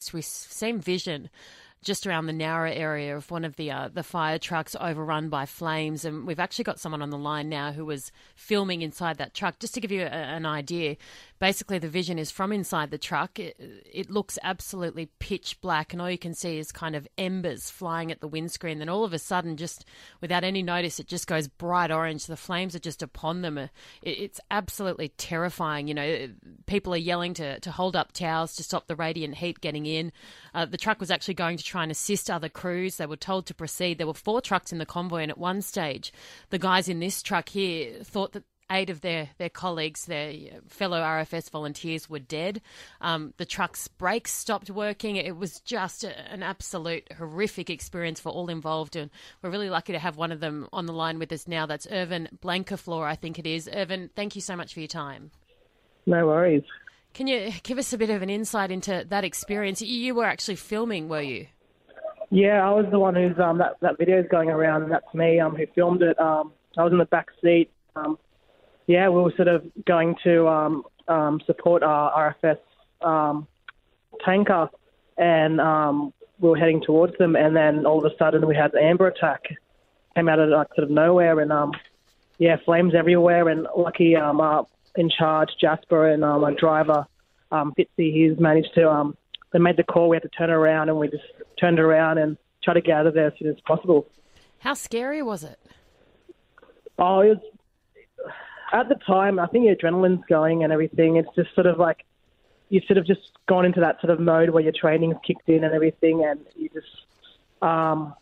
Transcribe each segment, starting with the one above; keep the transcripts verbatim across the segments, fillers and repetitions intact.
Same vision just around the Nowra area of one of the uh, the fire trucks overrun by flames, and we've actually got someone on the line now who was filming inside that truck. Just to give you a, an idea, basically the vision is from inside the truck. It, it looks absolutely pitch black, and all you can see is kind of embers flying at the windscreen. Then all of a sudden, just without any notice, it just goes bright orange. The flames are just upon them. It, it's absolutely terrifying. You know, people are yelling to, to hold up towels to stop the radiant heat getting in. Uh, the truck was actually going to try and assist other crews. They were told to proceed. There were four trucks in the convoy, and at one stage, the guys in this truck here thought that eight of their, their colleagues, their fellow R F S volunteers, were dead. Um, the truck's brakes stopped working. It was just a, an absolute horrific experience for all involved, and we're really lucky to have one of them on the line with us now. That's Ervin Blancaflor, I think it is. Ervin, thank you so much for your time. No worries. Can you give us a bit of an insight into that experience? You were actually filming, were you? Yeah, I was the one who's um, that that video is going around, and that's me um, who filmed it. Um, I was in the back seat. Um, yeah, we were sort of going to um, um, support our R F S um, tanker, and um, we were heading towards them. And then all of a sudden, we had an amber attack, came out of like sort of nowhere, and um, yeah, flames everywhere. And lucky um, uh, in charge, Jasper, and um, our driver, um, Fitzy, he's managed to. Um, they made the call. We had to turn around, and we just turned around and tried to get out of there as soon as possible. How scary was it? Oh, it was, at the time, I think the adrenaline's going and everything. It's just sort of like you've sort of just gone into that sort of mode where your training's kicked in and everything, and you just, um,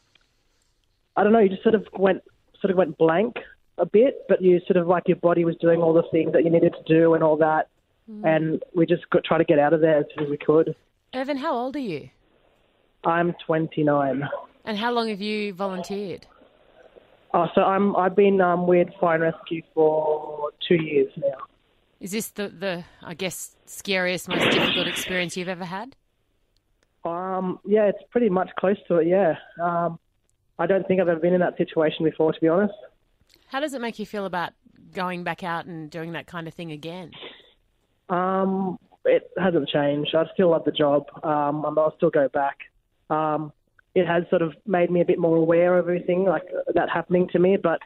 I don't know, you just sort of went sort of went blank a bit, but you sort of like your body was doing all the things that you needed to do and all that, mm. and we just got try to get out of there as soon as we could. Ervin, how old are you? I'm twenty-nine. And how long have you volunteered? Oh, so I'm, I've been um, with Fire and Rescue for two years now. Is this the, the I guess, scariest, most difficult experience you've ever had? Um, yeah, it's pretty much close to it, yeah. Um, I don't think I've ever been in that situation before, to be honest. How does it make you feel about going back out and doing that kind of thing again? Um... It hasn't changed. I still love the job. Um, I'll still go back. Um, it has sort of made me a bit more aware of everything like that happening to me, but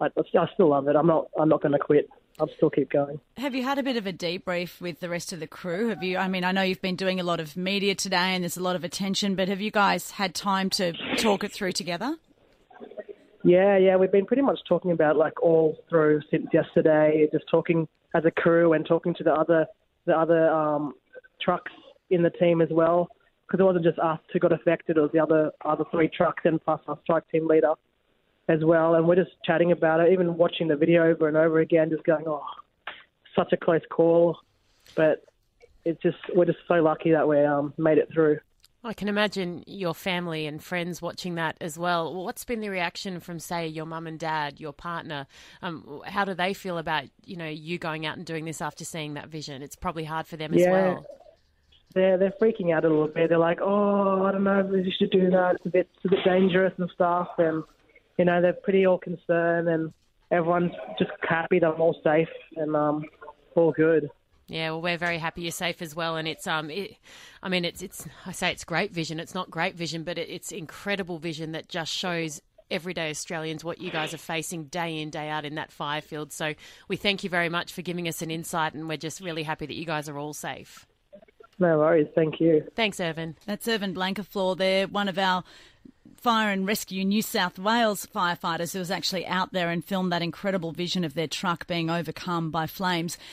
I, I still love it. I'm not. I'm not going to quit. I'll still keep going. Have you had a bit of a debrief with the rest of the crew? Have you? I mean, I know you've been doing a lot of media today, and there's a lot of attention, but have you guys had time to talk it through together? Yeah, yeah, we've been pretty much talking about like all through since yesterday, just talking as a crew and talking to the other. the other um, trucks in the team as well, because it wasn't just us who got affected, it was the other other three trucks and plus our strike team leader as well. And we're just chatting about it, even watching the video over and over again, just going, oh, such a close call. But it's just we're just so lucky that we um, made it through. I can imagine your family and friends watching that as well. What's been the reaction from, say, your mum and dad, your partner? Um, how do they feel about, you know, you going out and doing this after seeing that vision? It's probably hard for them yeah. as well. They're, they're freaking out a little bit. They're like, oh, I don't know if we should do that. It's a bit, it's a bit dangerous and stuff. And, you know, they're pretty all concerned and everyone's just happy that I'm all safe and um, all good. Yeah, well, we're very happy you're safe as well, and it's um, it, I mean, it's it's. I say it's great vision. It's not great vision, but it, it's incredible vision that just shows everyday Australians what you guys are facing day in, day out in that fire field. So we thank you very much for giving us an insight, and we're just really happy that you guys are all safe. No worries, thank you. Thanks, Ervin. That's Ervin Blancaflor there, one of our Fire and Rescue New South Wales firefighters who was actually out there and filmed that incredible vision of their truck being overcome by flames.